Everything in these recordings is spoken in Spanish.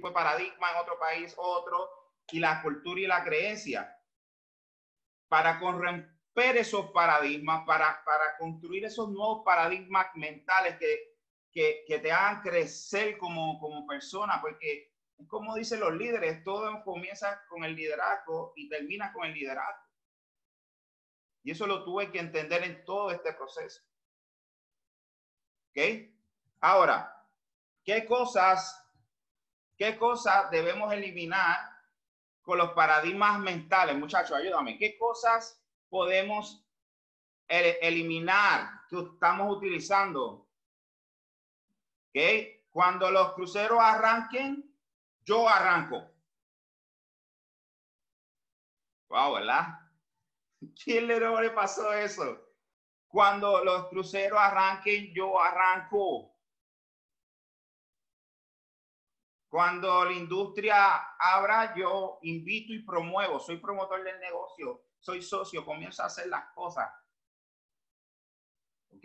tipo de paradigma, en otro país otro, y la cultura y la creencia. Para corromper esos paradigmas, para construir esos nuevos paradigmas mentales que te hagan crecer como persona, porque es como dicen los líderes, todo comienza con el liderazgo y termina con el liderazgo. Y eso lo tuve que entender en todo este proceso. ¿Ok? Ahora, ¿qué cosas debemos eliminar con los paradigmas mentales? Muchachos, ayúdame. ¿Qué cosas podemos eliminar que estamos utilizando? ¿Ok? Cuando los cruceros arranquen, yo arranco. Wow, ¿verdad? ¿Quién le pasó eso? Cuando los cruceros arranquen, yo arranco. Cuando la industria abra, yo invito y promuevo. Soy promotor del negocio, soy socio, comienzo a hacer las cosas. ¿Ok?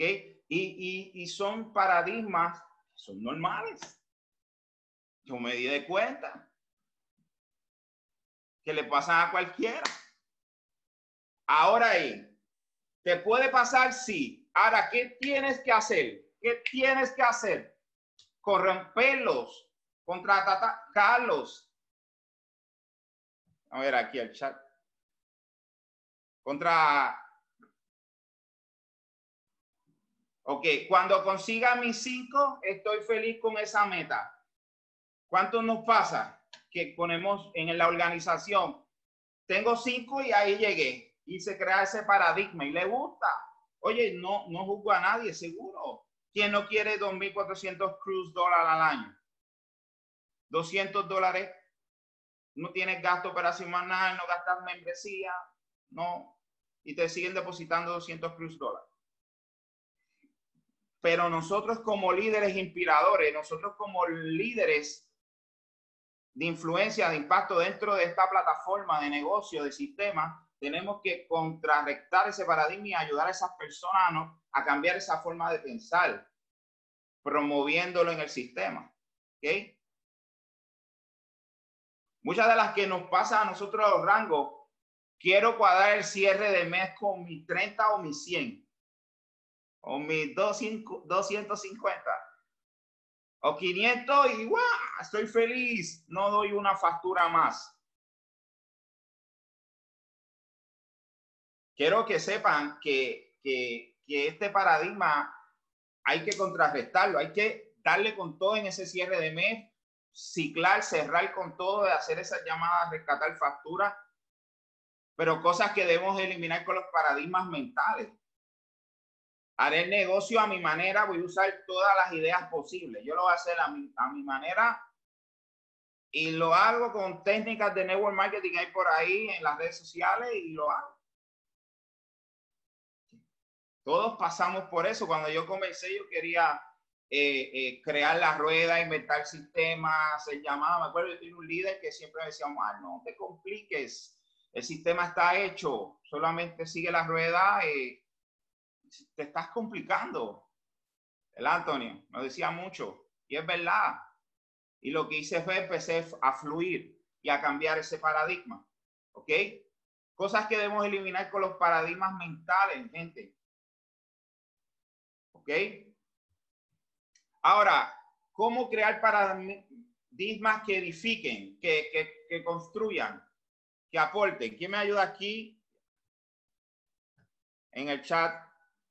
Y son paradigmas, son normales. Yo me di de cuenta que le pasan a cualquiera. Ahora ahí, ¿te puede pasar? Sí. Ahora, ¿qué tienes que hacer? ¿Qué tienes que hacer? Corromperlos, contraatacarlos. A ver, aquí el chat. Ok, cuando consiga mis 5, estoy feliz con esa meta. ¿Cuánto nos pasa que ponemos en la organización? Tengo 5 y ahí llegué. Y se crea ese paradigma y le gusta. Oye, no juzgo a nadie, seguro. ¿Quién no quiere $2,400 al año? $200. No tienes gasto operacional, no gastas membresía, no. Y te siguen depositando $200. Pero nosotros como líderes inspiradores, nosotros como líderes de influencia, de impacto dentro de esta plataforma de negocio, de sistema, tenemos que contrarrestar ese paradigma y ayudar a esas personas, ¿no?, a cambiar esa forma de pensar, promoviéndolo en el sistema. ¿Okay? Muchas de las que nos pasa a nosotros los rangos, quiero cuadrar el cierre de mes con mis 30 o mis 100, o mis 250, o 500 y ¡guau!, estoy feliz, no doy una factura más. Quiero que sepan que este paradigma hay que contrarrestarlo, hay que darle con todo en ese cierre de mes, ciclar, cerrar con todo, de hacer esas llamadas, rescatar facturas, pero cosas que debemos eliminar con los paradigmas mentales. Haré el negocio a mi manera, voy a usar todas las ideas posibles, yo lo voy a hacer a mi manera y lo hago con técnicas de network marketing que hay por ahí en las redes sociales y lo hago. Todos pasamos por eso. Cuando yo comencé, yo quería crear la rueda, inventar sistemas, hacer llamadas. Me acuerdo, yo tenía un líder que siempre me decía, no te compliques, el sistema está hecho, solamente sigue la rueda, te estás complicando. El Antonio nos decía mucho, y es verdad. Y lo que hice fue empecé a fluir y a cambiar ese paradigma. ¿Ok? Cosas que debemos eliminar con los paradigmas mentales, gente. ¿Ok? Ahora, ¿cómo crear paradigmas que edifiquen, que construyan, que aporten? ¿Quién me ayuda aquí? En el chat,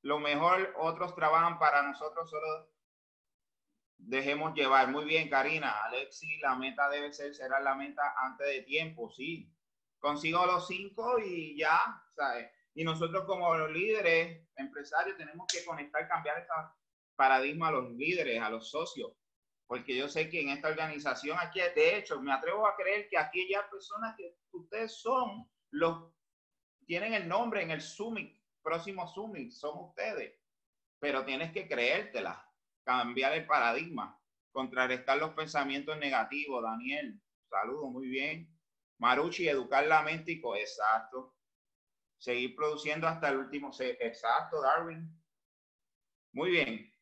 lo mejor otros trabajan para nosotros, solo dejemos llevar. Muy bien, Karina. Alexi, la meta debe ser, será la meta antes de tiempo, sí. Consigo los 5 y ya, ¿sabes? Y nosotros como los líderes, empresarios, tenemos que conectar, cambiar ese paradigma a los líderes, a los socios. Porque yo sé que en esta organización aquí, de hecho, me atrevo a creer que aquí ya personas que ustedes son, tienen el nombre en el summit, próximo summit, son ustedes. Pero tienes que creértela, cambiar el paradigma, contrarrestar los pensamientos negativos. Daniel, saludo, muy bien. Maruchi, educar la mente y exacto. Seguir produciendo hasta el último. Exacto, Darwin. Muy bien.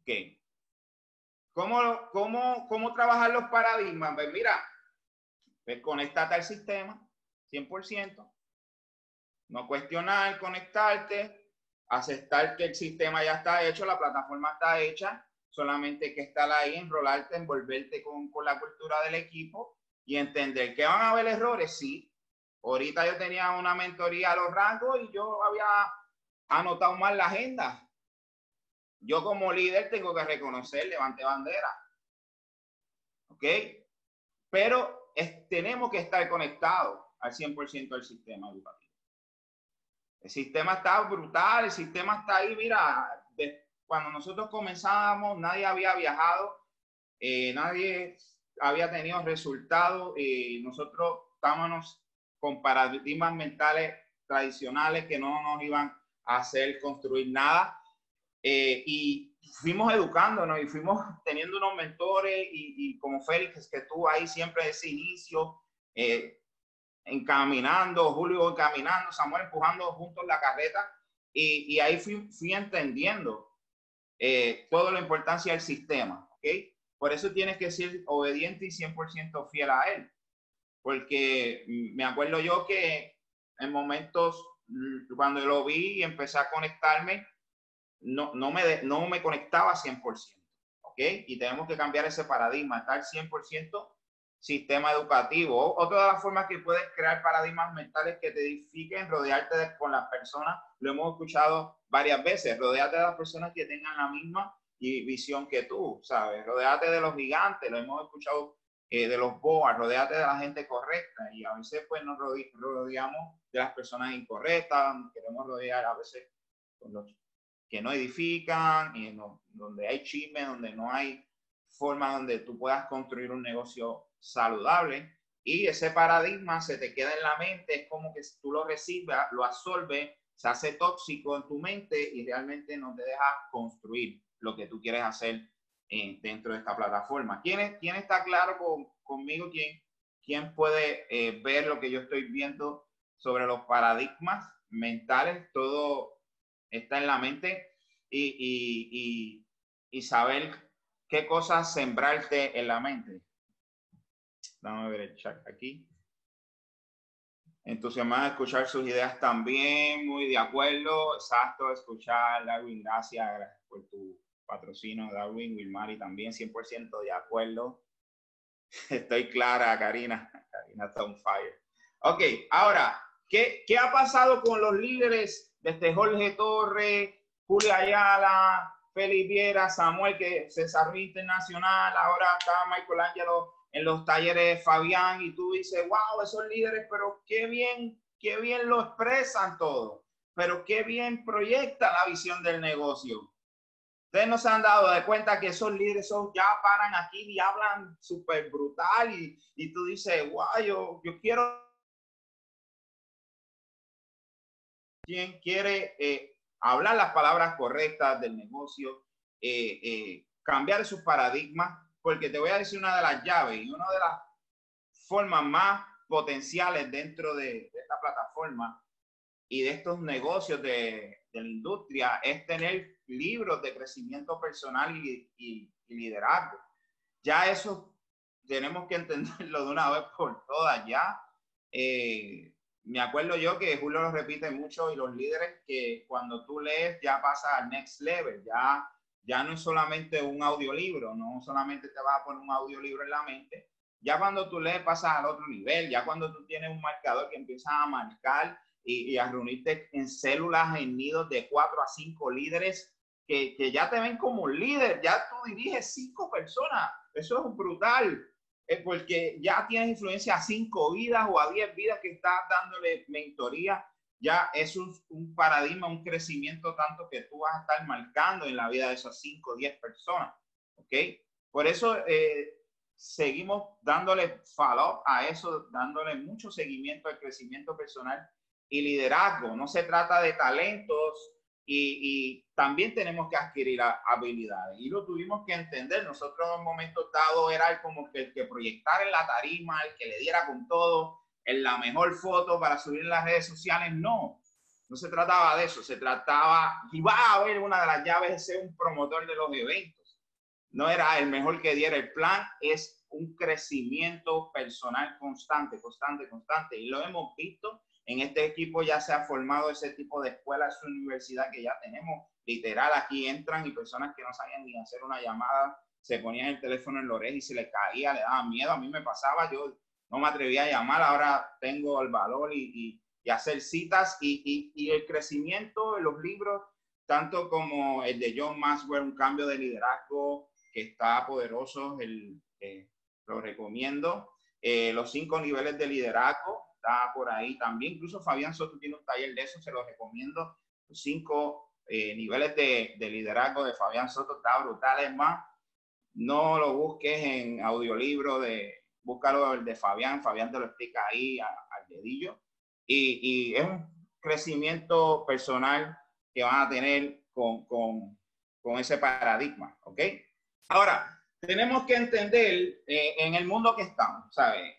Ok. ¿Cómo trabajar los paradigmas? Pues mira, pues conéctate al sistema, 100%. No cuestionar, conectarte, aceptar que el sistema ya está hecho, la plataforma está hecha, solamente hay que estar ahí, enrolarte, envolverte con la cultura del equipo y entender que van a haber errores, sí. Ahorita yo tenía una mentoría a los rangos y yo había anotado mal la agenda. Yo como líder tengo que reconocer, levante bandera. ¿Ok? Pero tenemos que estar conectados al 100% al sistema educativo. El sistema está brutal, el sistema está ahí. Mira, cuando nosotros comenzábamos, nadie había viajado, nadie había tenido resultados. Nosotros estábamos con paradigmas mentales tradicionales que no nos iban a hacer construir nada. Y fuimos educándonos y fuimos teniendo unos mentores y como Félix, que estuvo ahí siempre desde ese inicio, encaminando, Julio encaminando, Samuel empujando juntos la carreta y ahí fui entendiendo toda la importancia del sistema, ¿ok? Por eso tienes que ser obediente y 100% fiel a él, porque me acuerdo yo que en momentos cuando lo vi y empecé a conectarme, no me conectaba 100%, ¿ok? Y tenemos que cambiar ese paradigma, estar 100% sistema educativo. Otra de las formas que puedes crear paradigmas mentales que te edifiquen, rodearte con las personas, lo hemos escuchado varias veces, rodearte de las personas que tengan la misma visión que tú, ¿sabes? Rodearte de los gigantes, lo hemos escuchado de los boas, rodearte de la gente correcta y a veces pues nos rodeamos de las personas incorrectas, queremos rodear a veces con los que no edifican, y donde hay chisme, donde no hay forma donde tú puedas construir un negocio saludable, y ese paradigma se te queda en la mente, es como que tú lo recibas, lo absorbes, se hace tóxico en tu mente y realmente no te deja construir lo que tú quieres hacer dentro de esta plataforma. ¿Quién está claro conmigo? ¿Quién puede ver lo que yo estoy viendo sobre los paradigmas mentales? Todo está en la mente y saber qué cosas sembrarte en la mente. Vamos a ver el chat aquí. Entusiasmada de escuchar sus ideas también, muy de acuerdo. Exacto, escuchar Darwin, gracias por tu patrocinio, Darwin Wilmar, y también 100% de acuerdo. Estoy clara, Karina. Karina está on fire. Ok, ahora, ¿qué ha pasado con los líderes? Desde Jorge Torres, Julia Ayala, Felipe Viera, Samuel, que César Víctor Nacional, ahora está Michael Angelo en los talleres de Fabián, y tú dices, wow, esos líderes, pero qué bien lo expresan todo, pero qué bien proyecta la visión del negocio. Ustedes no se han dado de cuenta que esos líderes ya paran aquí y hablan súper brutal, y tú dices, wow, yo quiero... Quien quiere hablar las palabras correctas del negocio, cambiar sus paradigmas, porque te voy a decir una de las llaves y una de las formas más potenciales dentro de esta plataforma y de estos negocios de la industria es tener libros de crecimiento personal y liderazgo. Ya eso tenemos que entenderlo de una vez por todas ya. Me acuerdo yo que Julio lo repite mucho y los líderes que cuando tú lees ya pasa al next level, ya no es solamente un audiolibro, no solamente te vas a poner un audiolibro en la mente, ya cuando tú lees pasas al otro nivel, ya cuando tú tienes un marcador que empiezas a marcar y a reunirte en células, en nidos de 4 a 5 líderes que ya te ven como un líder, ya tú diriges 5 personas, eso es brutal. Es porque ya tienes influencia a 5 vidas o a 10 vidas que estás dándole mentoría. Ya es un paradigma, un crecimiento tanto que tú vas a estar marcando en la vida de esas 5 o 10 personas. ¿Ok? Por eso seguimos dándole follow a eso, dándole mucho seguimiento al crecimiento personal y liderazgo. No se trata de talentos y también tenemos que adquirir habilidades y lo tuvimos que entender. Nosotros en un momento dado era como que el que proyectara en la tarima, el que le diera con todo, en la mejor foto para subir en las redes sociales. No se trataba de eso, se trataba, y va a haber una de las llaves, es ser un promotor de los eventos. no era el mejor que diera el plan, es un crecimiento personal constante, constante, constante. Y lo hemos visto en este equipo, ya se ha formado ese tipo de escuela, es una universidad que ya tenemos. Literal, aquí entran y personas que no sabían ni hacer una llamada, se ponían el teléfono en la oreja y se les caía, le daba miedo. A mí me pasaba, yo no me atrevía a llamar, ahora tengo el valor y hacer citas. Y el crecimiento en los libros, tanto como el de John Maxwell, un cambio de liderazgo que está poderoso, lo recomiendo. Los 5 niveles de liderazgo, está por ahí también. Incluso Fabián Soto tiene un taller de eso, se los recomiendo. Los 5 niveles de liderazgo de Fabián Soto, está brutal. Es más, no lo busques en audiolibro, búscalo el de Fabián. Fabián te lo explica ahí al dedillo. Y es un crecimiento personal que van a tener con ese paradigma, ¿ok? Ahora, tenemos que entender en el mundo que estamos, ¿sabes?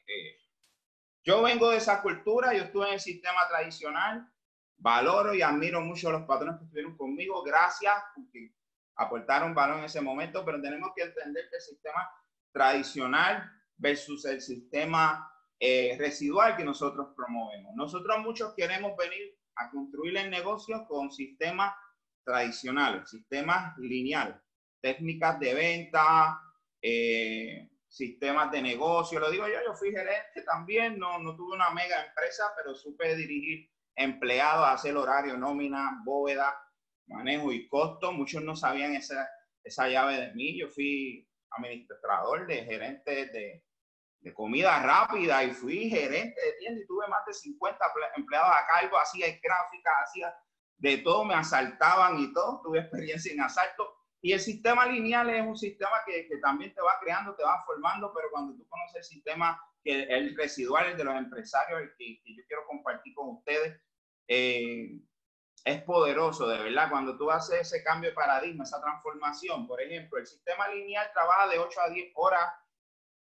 Yo vengo de esa cultura, yo estuve en el sistema tradicional, valoro y admiro mucho a los patrones que estuvieron conmigo, gracias, porque aportaron valor en ese momento, pero tenemos que entender que el sistema tradicional versus el sistema residual que nosotros promovemos. Nosotros muchos queremos venir a construir el negocio con sistemas tradicionales, sistemas lineales, técnicas de venta, sistemas de negocio. Lo digo yo, yo fui gerente también, no tuve una mega empresa, pero supe dirigir empleados, hacer horario, nómina, bóveda, manejo y costo. Muchos no sabían esa llave de mí. Yo fui administrador de gerentes de comida rápida y fui gerente de tienda y tuve más de 50 empleados a cargo, hacía gráficas, hacía de todo, me asaltaban y todo, tuve experiencia en asalto. Y el sistema lineal es un sistema que también te va creando, te va formando, pero cuando tú conoces el sistema, que el residual, el de los empresarios, el que yo quiero compartir con ustedes, es poderoso, de verdad. Cuando tú haces ese cambio de paradigma, esa transformación, por ejemplo, el sistema lineal trabaja de 8 a 10 horas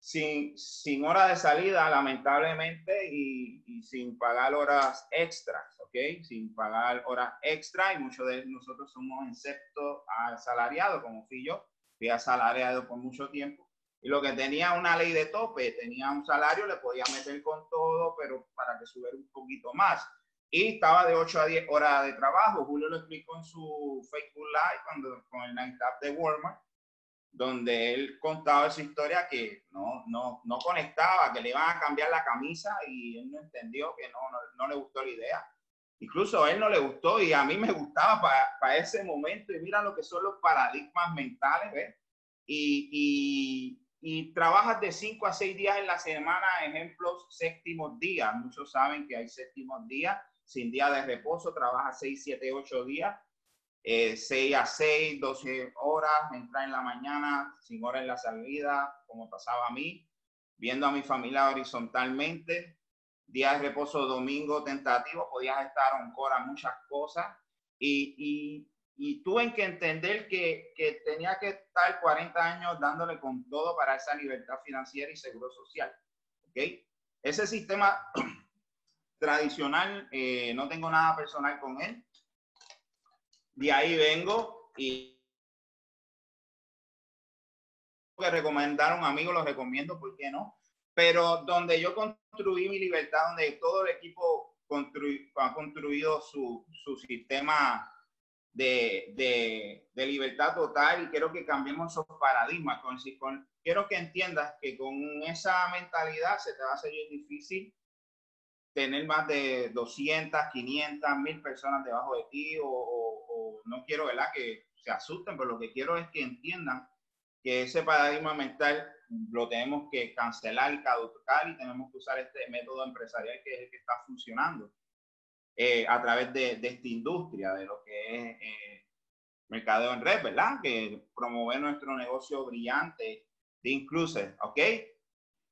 sin hora de salida, lamentablemente, y sin pagar horas extras, ¿ok? Sin pagar horas extras, y muchos de nosotros somos excepto asalariados, como fui yo, fui asalariado por mucho tiempo, y lo que tenía una ley de tope, tenía un salario, le podía meter con todo, pero para que subiera un poquito más, y estaba de 8 a 10 horas de trabajo. Julio lo explicó en su Facebook Live, con el Night Tap de Walmart, donde él contaba esa historia que no conectaba, que le iban a cambiar la camisa y él no entendió, que no le gustó la idea. Incluso a él no le gustó y a mí me gustaba para ese momento. Y mira lo que son los paradigmas mentales, ¿ves? Y trabajas de 5 a 6 días en la semana, ejemplos, séptimos días. Muchos saben que hay séptimos días, sin día de reposo, trabajas 6, 7, 8 días. 6 a 6, 12 horas, entrar en la mañana, sin hora en la salida, como pasaba a mí, viendo a mi familia horizontalmente, día de reposo domingo tentativo, podías estar on call a muchas cosas, y tuve que entender que tenía que estar 40 años dándole con todo para esa libertad financiera y seguro social, ¿ok? Ese sistema tradicional, no tengo nada personal con él. De ahí vengo y que recomendaron amigos, los recomiendo, ¿por qué no? Pero donde yo construí mi libertad, donde todo el equipo ha construido su sistema de libertad total, y quiero que cambiemos esos paradigmas. Quiero que entiendas que con esa mentalidad se te va a hacer difícil tener más de 200, 500, 1000 personas debajo de ti, o no quiero, ¿verdad?, que se asusten, pero lo que quiero es que entiendan que ese paradigma mental lo tenemos que cancelar y caducar, y tenemos que usar este método empresarial que es el que está funcionando a través de esta industria, de lo que es mercadeo en red, ¿verdad?, que promover nuestro negocio brillante de Inclusive, ¿ok?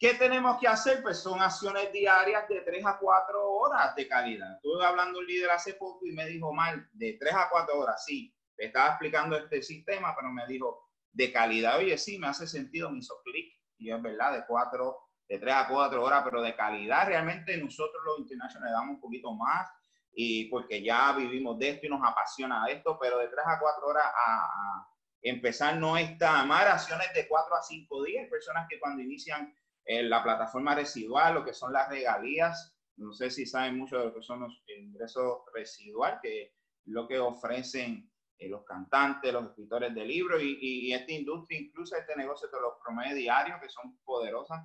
¿Qué tenemos que hacer? Pues son acciones diarias de 3 a 4 horas de calidad. Estuve hablando un líder hace poco y me dijo, mal, de 3 a 4 horas, sí. Le estaba explicando este sistema, pero me dijo, de calidad. Oye, sí, me hace sentido, me hizo clic. Y es verdad, de 3 a 4 horas, pero de calidad. Realmente nosotros los internacionales damos un poquito más, y porque ya vivimos de esto y nos apasiona esto, pero de 3 a 4 horas empezar no está mal, acciones de 4 a 5 días, personas que cuando inician la plataforma residual, lo que son las regalías, no sé si saben mucho de lo que son los ingresos residual, que es lo que ofrecen los cantantes, los escritores de libros y esta industria, incluso este negocio de los promedios diarios, que son poderosas